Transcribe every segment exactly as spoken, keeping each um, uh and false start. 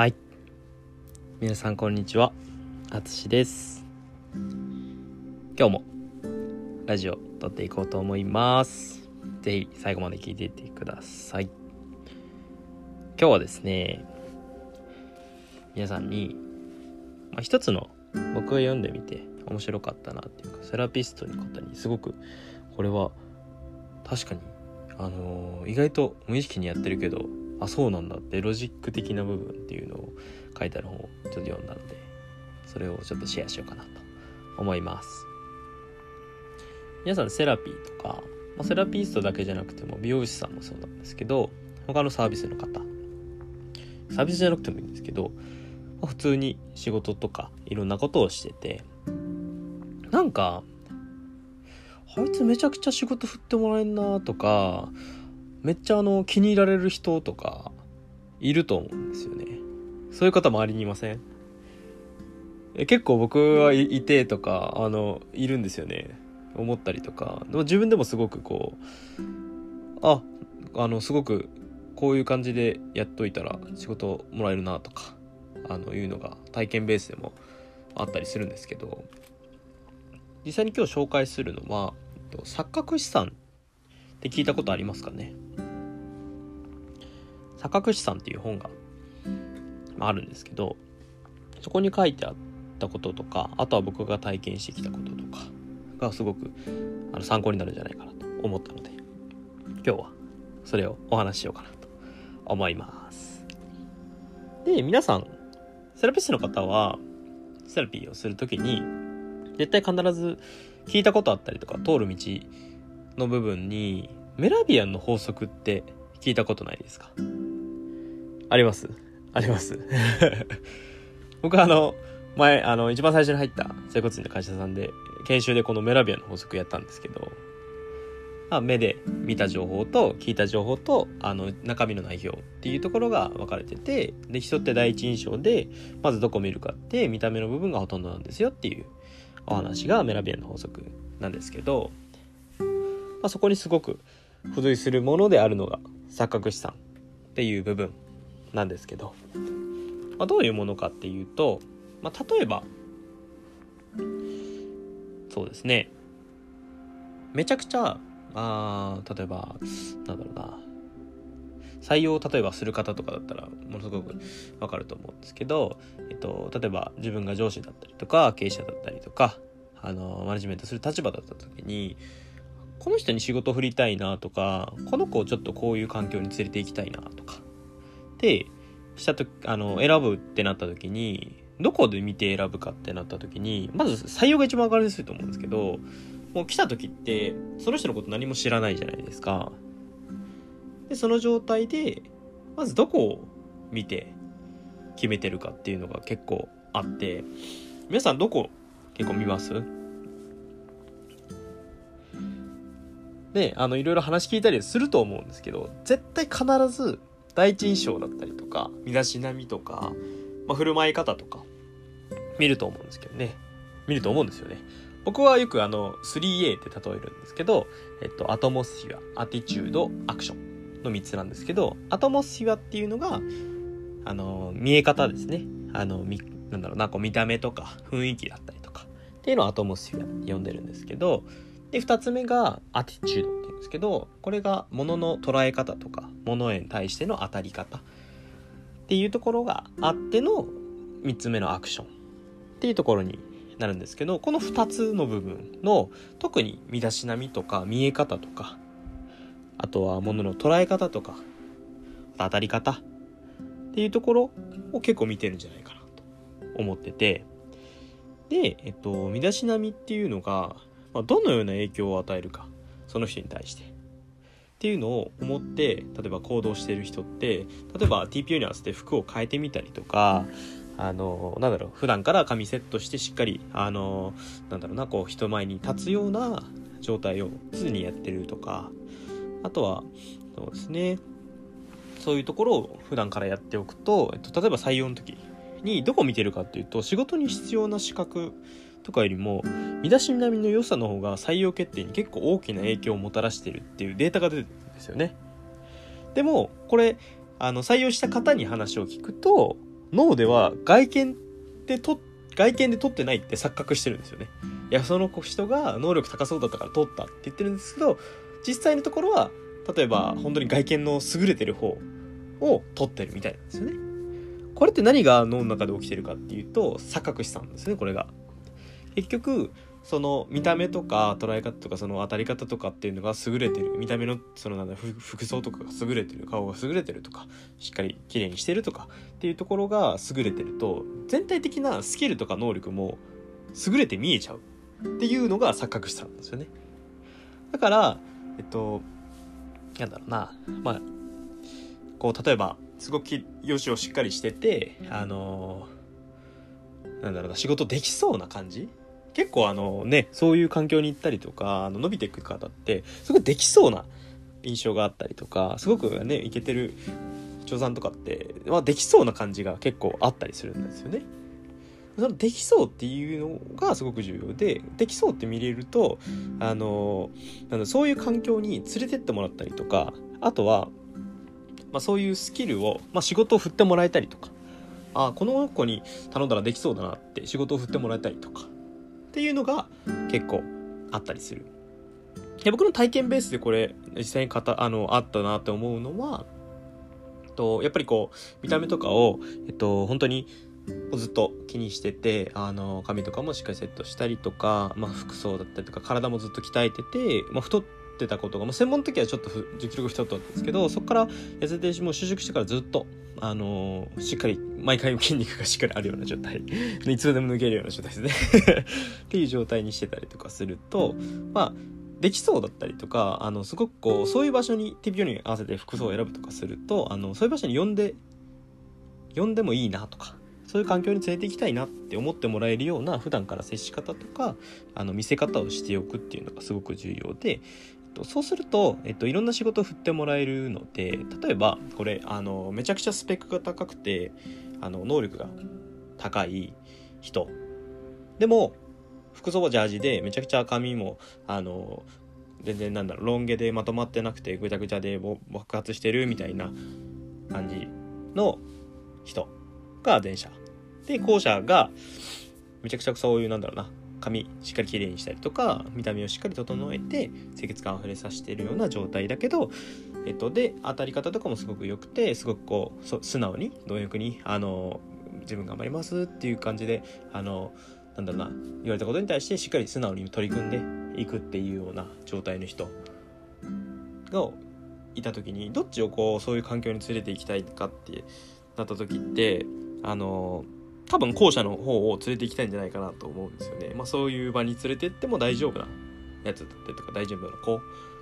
はい、皆さんこんにちは、あつしです。今日もラジオ撮っていこうと思います。ぜひ最後まで聞いていってください。今日はですね、皆さんに、まあ、一つの僕が読んでみて面白かったなっていうか、セラピストの方にすごくこれは確かに、あのー、意外と無意識にやってるけど、あ、そうなんだってロジック的な部分っていうのを書いてある本をちょっと読んだので、それをちょっとシェアしようかなと思います。皆さんセラピーとか、まあ、セラピストだけじゃなくても美容師さんもそうなんですけど、他のサービスの方、サービスじゃなくてもいいんですけど、まあ、普通に仕事とかいろんなことをしてて、なんかあいつめちゃくちゃ仕事振ってもらえんなとか、めっちゃあの気に入られる人とかいると思うんですよね。そういう方周りにいません？え、結構僕はい、いてとか、あのいるんですよね、思ったりとか。でも自分でもすごくこう、あ、あのすごくこういう感じでやっといたら仕事もらえるなとか、あのいうのが体験ベースでもあったりするんですけど、実際に今日紹介するのは錯覚資産って聞いたことありますかね。錯覚資産っていう本があるんですけど、そこに書いてあったこととか、あとは僕が体験してきたこととかがすごくあの参考になるんじゃないかなと思ったので、今日はそれをお話ししようかなと思います。で、皆さんセラピストの方はセラピーをするときに絶対必ず聞いたことあったりとか、通る道の部分にメラビアンの法則って聞いたことないですか？ありますあります僕はあの前あの一番最初に入った整骨院の会社さんで研修でこのメラビアンの法則やったんですけど、まあ、目で見た情報と聞いた情報と、あの中身の内容っていうところが分かれてて、で人って第一印象でまずどこ見るかって見た目の部分がほとんどなんですよっていうお話がメラビアンの法則なんですけど、まあ、そこにすごく付随するものであるのが錯覚資産っていう部分なんですけど、まあ、どういうものかっていうと、まあ、例えばそうですね、めちゃくちゃあ例えばなんだろうな、採用を例えばする方とかだったらものすごくわかると思うんですけど、えっと、例えば自分が上司だったりとか経営者だったりとか、あのマネジメントする立場だった時に、この人に仕事を振りたいなとか、この子をちょっとこういう環境に連れて行きたいなとかでしたと、あの選ぶってなった時に、どこで見て選ぶかってなった時に、まず採用が一番分かりやすいと思うんですけど、もう来た時ってその人のこと何も知らないじゃないですか。でその状態でまずどこを見て決めてるかっていうのが結構あって、皆さんどこ結構見ます？で、あのいろいろ話聞いたりすると思うんですけど、絶対必ず第一印象だったりとか、身だしなみとか、まあ、振る舞い方とか見ると思うんですけどね見ると思うんですよね。僕はよくあの スリーエー って例えるんですけど、えっと、アトモスフィア、アティチュード、アクションのみっつなんですけど、アトモスフィアっていうのが、あの、見え方ですね。あの、み、なんだろうな、こう見た目とか雰囲気だったりとかっていうのをアトモスフィアって呼んでるんですけど、で、ふたつめがアティチュードっていうんですけど、これが物の捉え方とか、物へ対しての当たり方っていうところがあってのみっつめのアクションっていうところになるんですけど、このふたつの部分の特に身だしなみとか見え方とか、あとは物の捉え方とか当たり方っていうところを結構見てるんじゃないかなと思ってて、で、えっと、身だしなみっていうのがどのような影響を与えるか、その人に対してっていうのを思って、例えば行動してる人って、例えば ティーピーオー に合わせて服を変えてみたりとか、あのなんだろう普段から髪セットしてしっかり、あのなんだろうなこう人前に立つような状態を常にやってるとか、あとはそうですね、そういうところを普段からやっておくと、えっと、例えば採用の時にどこを見てるかっていうと、仕事に必要な資格とかよりも身だしなみの良さの方が採用決定に結構大きな影響をもたらしてるっていうデータが出てるんですよね。でもこれあの採用した方に話を聞くと、脳では外見でと外見で撮ってないって錯覚してるんですよね。いや、その人が能力高そうだったから撮ったって言ってるんですけど、実際のところは例えば本当に外見の優れてる方を撮ってるみたいなんですよね。これって何が脳の中で起きてるかっていうと、錯覚したんですね。これが結局その見た目とか捉え方とかその当たり方とかっていうのが優れてる、見た目のそのなんだ服装とかが優れてる、顔が優れてるとかしっかり綺麗にしてるとかっていうところが優れてると、全体的なスキルとか能力も優れて見えちゃうっていうのが錯覚したんですよね。だからえっとなんだろうな、まあこう例えばすごく容姿をしっかりしてて、あのー、なんだろうな仕事できそうな感じ。結構あのね、そういう環境に行ったりとか、あの伸びていく方ってすごいできそうな印象があったりとか、すごくねイケてる長さんとかって、まあ、できそうな感じが結構あったりするんですよね。そのできそうっていうのがすごく重要で、できそうって見れると、あのなんだそういう環境に連れてってもらったりとか、あとは、まあ、そういうスキルを、まあ、仕事を振ってもらえたりとか、あこの子に頼んだらできそうだなって仕事を振ってもらえたりとかっていうのが結構あったりする。で、僕の体験ベースでこれ実際にかたあのあったなって思うのは、とやっぱりこう見た目とかを、えっと、本当にずっと気にしてて、あの髪とかもしっかりセットしたりとか、まあ、服装だったりとか体もずっと鍛えてて、まあ、太ってたことが、まあ、専門の時はちょっとじゅっキロ太ったんですけど、そこから痩せてもう就職してからずっと、あのー、しっかり毎回筋肉がしっかりあるような状態いつでも抜けるような状態ですねっていう状態にしてたりとかすると、まあできそうだったりとか、あのすごくこうそういう場所にティビオに合わせて服装を選ぶとかすると、あのそういう場所に呼んで呼んでもいいなとか、そういう環境に連れて行きたいなって思ってもらえるような普段から接し方とか、あの見せ方をしておくっていうのがすごく重要で、そうすると、えっと、いろんな仕事を振ってもらえるので、例えばこれあのめちゃくちゃスペックが高くてあの能力が高い人でも服装はジャージでめちゃくちゃ髪もあの全然なんだろうロン毛でまとまってなくてぐちゃぐちゃで爆発してるみたいな感じの人が前者で、後者がめちゃくちゃそういうなんだろうな髪しっかりきれいにしたりとか見た目をしっかり整えて清潔感を触れさせているような状態だけど、えっと、で当たり方とかもすごく良くて、すごくこう素直に貪欲にあの自分頑張りますっていう感じで、あのなんだろうな言われたことに対してしっかり素直に取り組んでいくっていうような状態の人がいた時に、どっちをこうそういう環境に連れて行きたいかってなった時って、あの多分後者の方を連れて行きたいんじゃないかなと思うんですよね。まあ、そういう場に連れて行っても大丈夫なやつだったりとか、大丈夫な子っ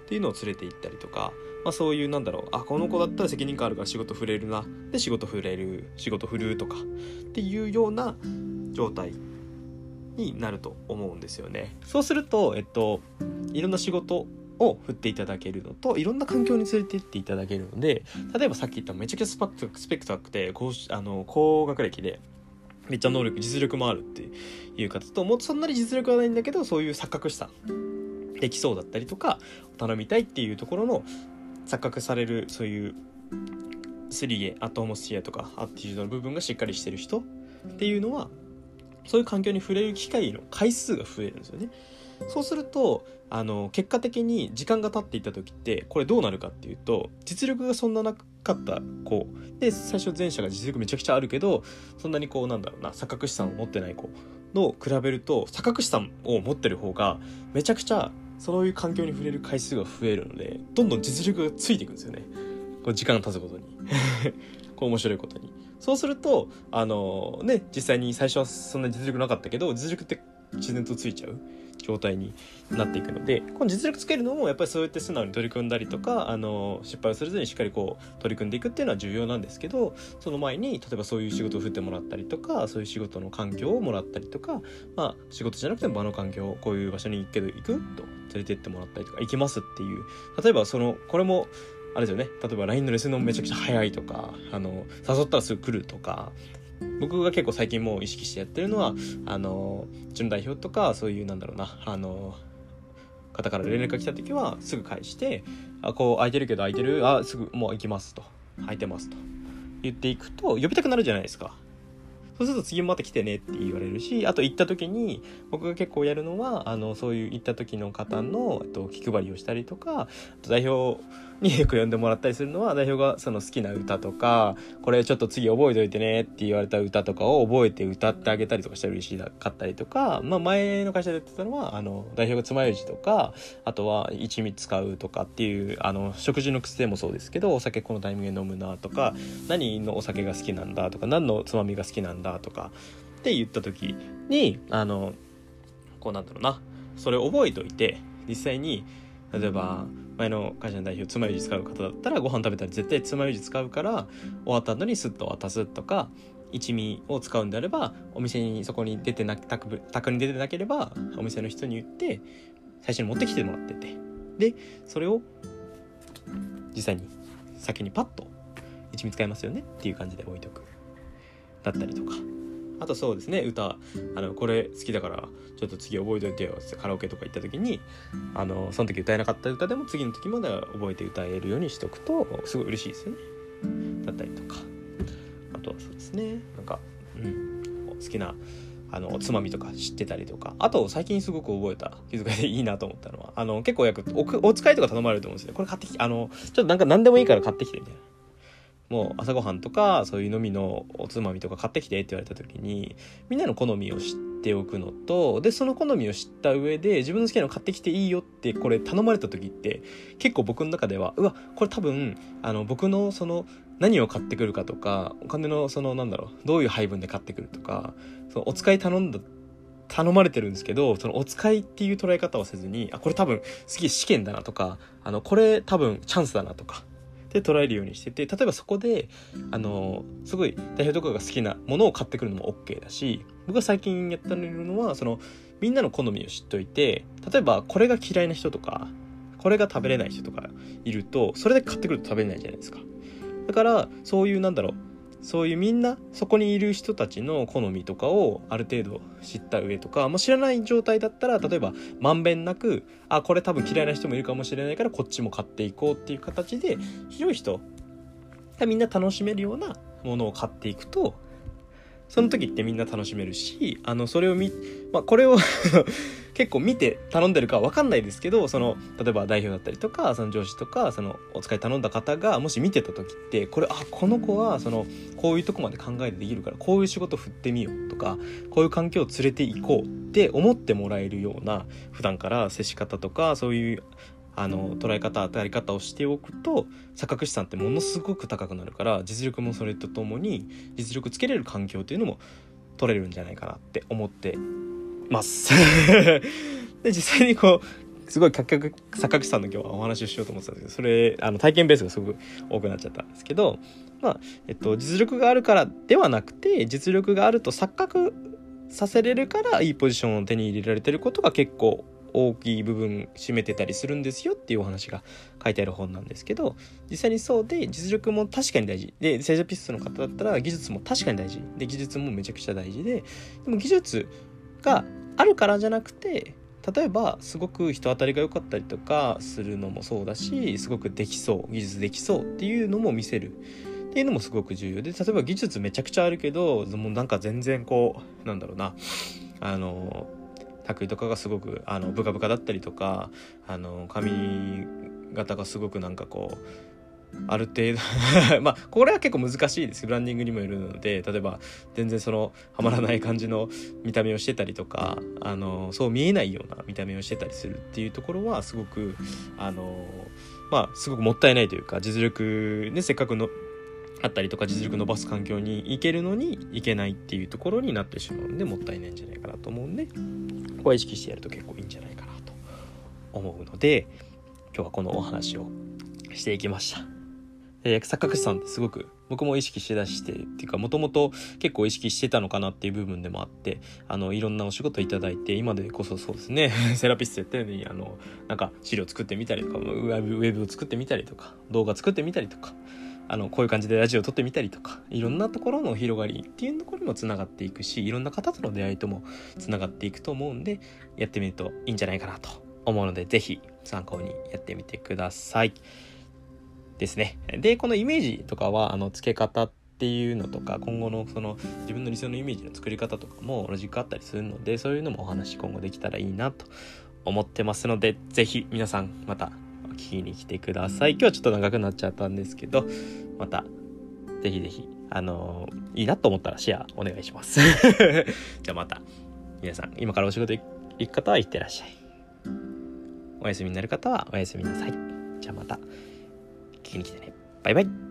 ていうのを連れて行ったりとか、まあ、そういうなんだろう、あこの子だったら責任感あるから仕事振れるな、で仕事振れる仕事振るとかっていうような状態になると思うんですよね。そうすると、えっと、いろんな仕事を振っていただけるのと、いろんな環境に連れて行っていただけるので、例えばさっき言っためちゃくちゃスパックスペック高くて高、あの高学歴でめっちゃ能力実力もあるっていう方と、もうそんなに実力はないんだけどそういう錯覚したできそうだったりとか頼みたいっていうところの錯覚される、そういう スリーエー アットホームスリーエーとかアッティチュードの部分がしっかりしてる人っていうのは、そういう環境に触れる機会の回数が増えるんですよね。そうするとあの結果的に時間が経っていった時ってこれどうなるかっていうと、実力がそんななかった子で最初前者が実力めちゃくちゃあるけどそんなにこうなんだろうな錯覚資産を持ってない子の比べると、錯覚資産を持ってる方がめちゃくちゃそういう環境に触れる回数が増えるので、どんどん実力がついていくんですよね、こう時間が経つことにこう面白いことに。そうするとあのね、実際に最初はそんなに実力なかったけど実力って自然とついちゃう状態になっていくので、この実力つけるのもやっぱりそうやって素直に取り組んだりとか、あの失敗をするずにしっかりこう取り組んでいくっていうのは重要なんですけど、その前に例えばそういう仕事を振ってもらったりとか、そういう仕事の環境をもらったりとか、まあ仕事じゃなくても場の環境をこういう場所に行くけど行くと連れて行ってもらったりとか行きますっていう、例えばそのこれもあれですよね、例えば ライン のレッスンもめちゃくちゃ早いとか、あの誘ったらすぐ来るとか、僕が結構最近もう意識してやってるのは、あの準代表とかそういうなんだろうな、あの方から連絡が来た時はすぐ返して、あこう空いてるけど空いてる、あすぐもう行きますと、空いてますと言っていくと呼びたくなるじゃないですか。そうすると次もまた来てねって言われるし、あと行った時に僕が結構やるのはあのそういう行った時の方の、えっと、気配りをしたりとか、あと代表によく呼んでもらったりするのは、代表がその好きな歌とか、これちょっと次覚えておいてねって言われた歌とかを覚えて歌ってあげたりとかしたら嬉しかったりとか、まあ、前の会社でやってたのはあの代表が爪楊枝とか、あとは一味使うとかっていう、あの食事の癖もそうですけど、お酒このタイミングで飲むなとか、何のお酒が好きなんだとか、何のつまみが好きなんだとかって言った時に、あのこうなんだろうな、それを覚えておいて、実際に例えば前の会社の代表つまようじ使う方だったら、ご飯食べたら絶対つまようじ使うから終わった後にスッと渡すとか、一味を使うんであればお店にそこに出てなく宅に出てなければお店の人に言って最初に持ってきてもらってて、でそれを実際に先にパッと一味使いますよねっていう感じで置いとくだったりとか、あとそうですね、歌あのこれ好きだからちょっと次覚えといてよってカラオケとか行った時に、あのその時歌えなかった歌でも次の時まで覚えて歌えるようにしておくとすごい嬉しいですよね、だったりとか、あとはそうですね、なんか、うん、好きなあのおつまみとか知ってたりとか、あと最近すごく覚えた気遣いでいいなと思ったのは、あの結構よく お, お使いとか頼まれると思うんですよ。これ買ってきて、あのちょっとなんか何でもいいから買ってきてみたいな、もう朝ごはんとかそういう飲みのおつまみとか買ってきてって言われた時に、みんなの好みを知っておくのと、でその好みを知った上で自分の好きなの買ってきていいよってこれ頼まれた時って、結構僕の中ではうわこれ多分あの僕のその何を買ってくるかとか、お金のそのなんだろう、どういう配分で買ってくるとか、そのお使い頼んだ頼まれてるんですけど、そのお使いっていう捉え方をせずに、あこれ多分次試験だなとか、あのこれ多分チャンスだなとかで捉えるようにしてて、例えばそこであのすごい代表とかが好きなものを買ってくるのも OK だし、僕が最近やったのはそのみんなの好みを知っといて、例えばこれが嫌いな人とかこれが食べれない人とかいると、それで買ってくると食べれないじゃないですか。だからそういうなんだろう、そういうみんなそこにいる人たちの好みとかをある程度知った上とか、もう知らない状態だったら例えばまんべんなく、あこれ多分嫌いな人もいるかもしれないからこっちも買っていこうっていう形で、広い人がみんな楽しめるようなものを買っていくと、その時ってみんな楽しめるし、あのそれを見、まあ、これを結構見て頼んでるか分かんないですけど、その例えば代表だったりとか、その上司とか、そのお使い頼んだ方がもし見てた時って、これあこの子はそのこういうとこまで考えてできるから、こういう仕事振ってみようとか、こういう環境を連れていこうって思ってもらえるような普段から接し方とか、そういうあの捉え方、当たり方をしておくと、錯覚資産ってものすごく高くなるから、実力もそれとともに実力つけれる環境というのも取れるんじゃないかなって思ってますで実際にこうすごい錯覚資産の今日はお話をしようと思ってたんですけど、それあの体験ベースがすごく多くなっちゃったんですけど、まあえっと実力があるからではなくて、実力があると錯覚させれるからいいポジションを手に入れられてることが結構大きい部分占めてたりするんですよっていうお話が書いてある本なんですけど、実際にそうで、実力も確かに大事で、セラピストの方だったら技術も確かに大事で、技術もめちゃくちゃ大事で、でも技術があるからじゃなくて、例えばすごく人当たりが良かったりとかするのもそうだし、すごくできそう、技術できそうっていうのも見せるっていうのもすごく重要で、例えば技術めちゃくちゃあるけど、もうなんか全然こうなんだろうな、あの卓とかがすごくあのブカブカだったりとか、あの髪型がすごくなんかこうある程度まあこれは結構難しいです、ブランディングにもよるので、例えば全然そのはまらない感じの見た目をしてたりとか、あのそう見えないような見た目をしてたりするっていうところはすごくあのまあすごくもったいないというか、実力でせっかくのあったりとか、実力伸ばす環境に行けるのに行けないっていうところになってしまうので、もったいないんじゃないかなと思うんで、ここは意識してやると結構いいんじゃないかなと思うので、今日はこのお話をしていきました。錯覚資産ってすごく僕も意識しだしてっていうか、もともと結構意識してたのかなっていう部分でもあって、あのいろんなお仕事いただいて、今でこそそうですねセラピストやったように、あのなんか資料作ってみたりとか、ウェブを作ってみたりとか、動画作ってみたりとか、あのこういう感じでラジオを撮ってみたりとか、いろんなところの広がりっていうところにもつながっていくし、いろんな方との出会いともつながっていくと思うんで、やってみるといいんじゃないかなと思うので、ぜひ参考にやってみてくださいですね。でこのイメージとかはあの付け方っていうのとか、今後のその自分の理想のイメージの作り方とかも同じくあったりするので、そういうのもお話今後できたらいいなと思ってますので、ぜひ皆さんまた聞きに来てください。今日はちょっと長くなっちゃったんですけど、またぜひぜひあのー、いいなと思ったらシェアお願いしますじゃあまた皆さん、今からお仕事行く方は行ってらっしゃい、お休みになる方はおやすみなさい。じゃあまた聞きに来てね。バイバイ。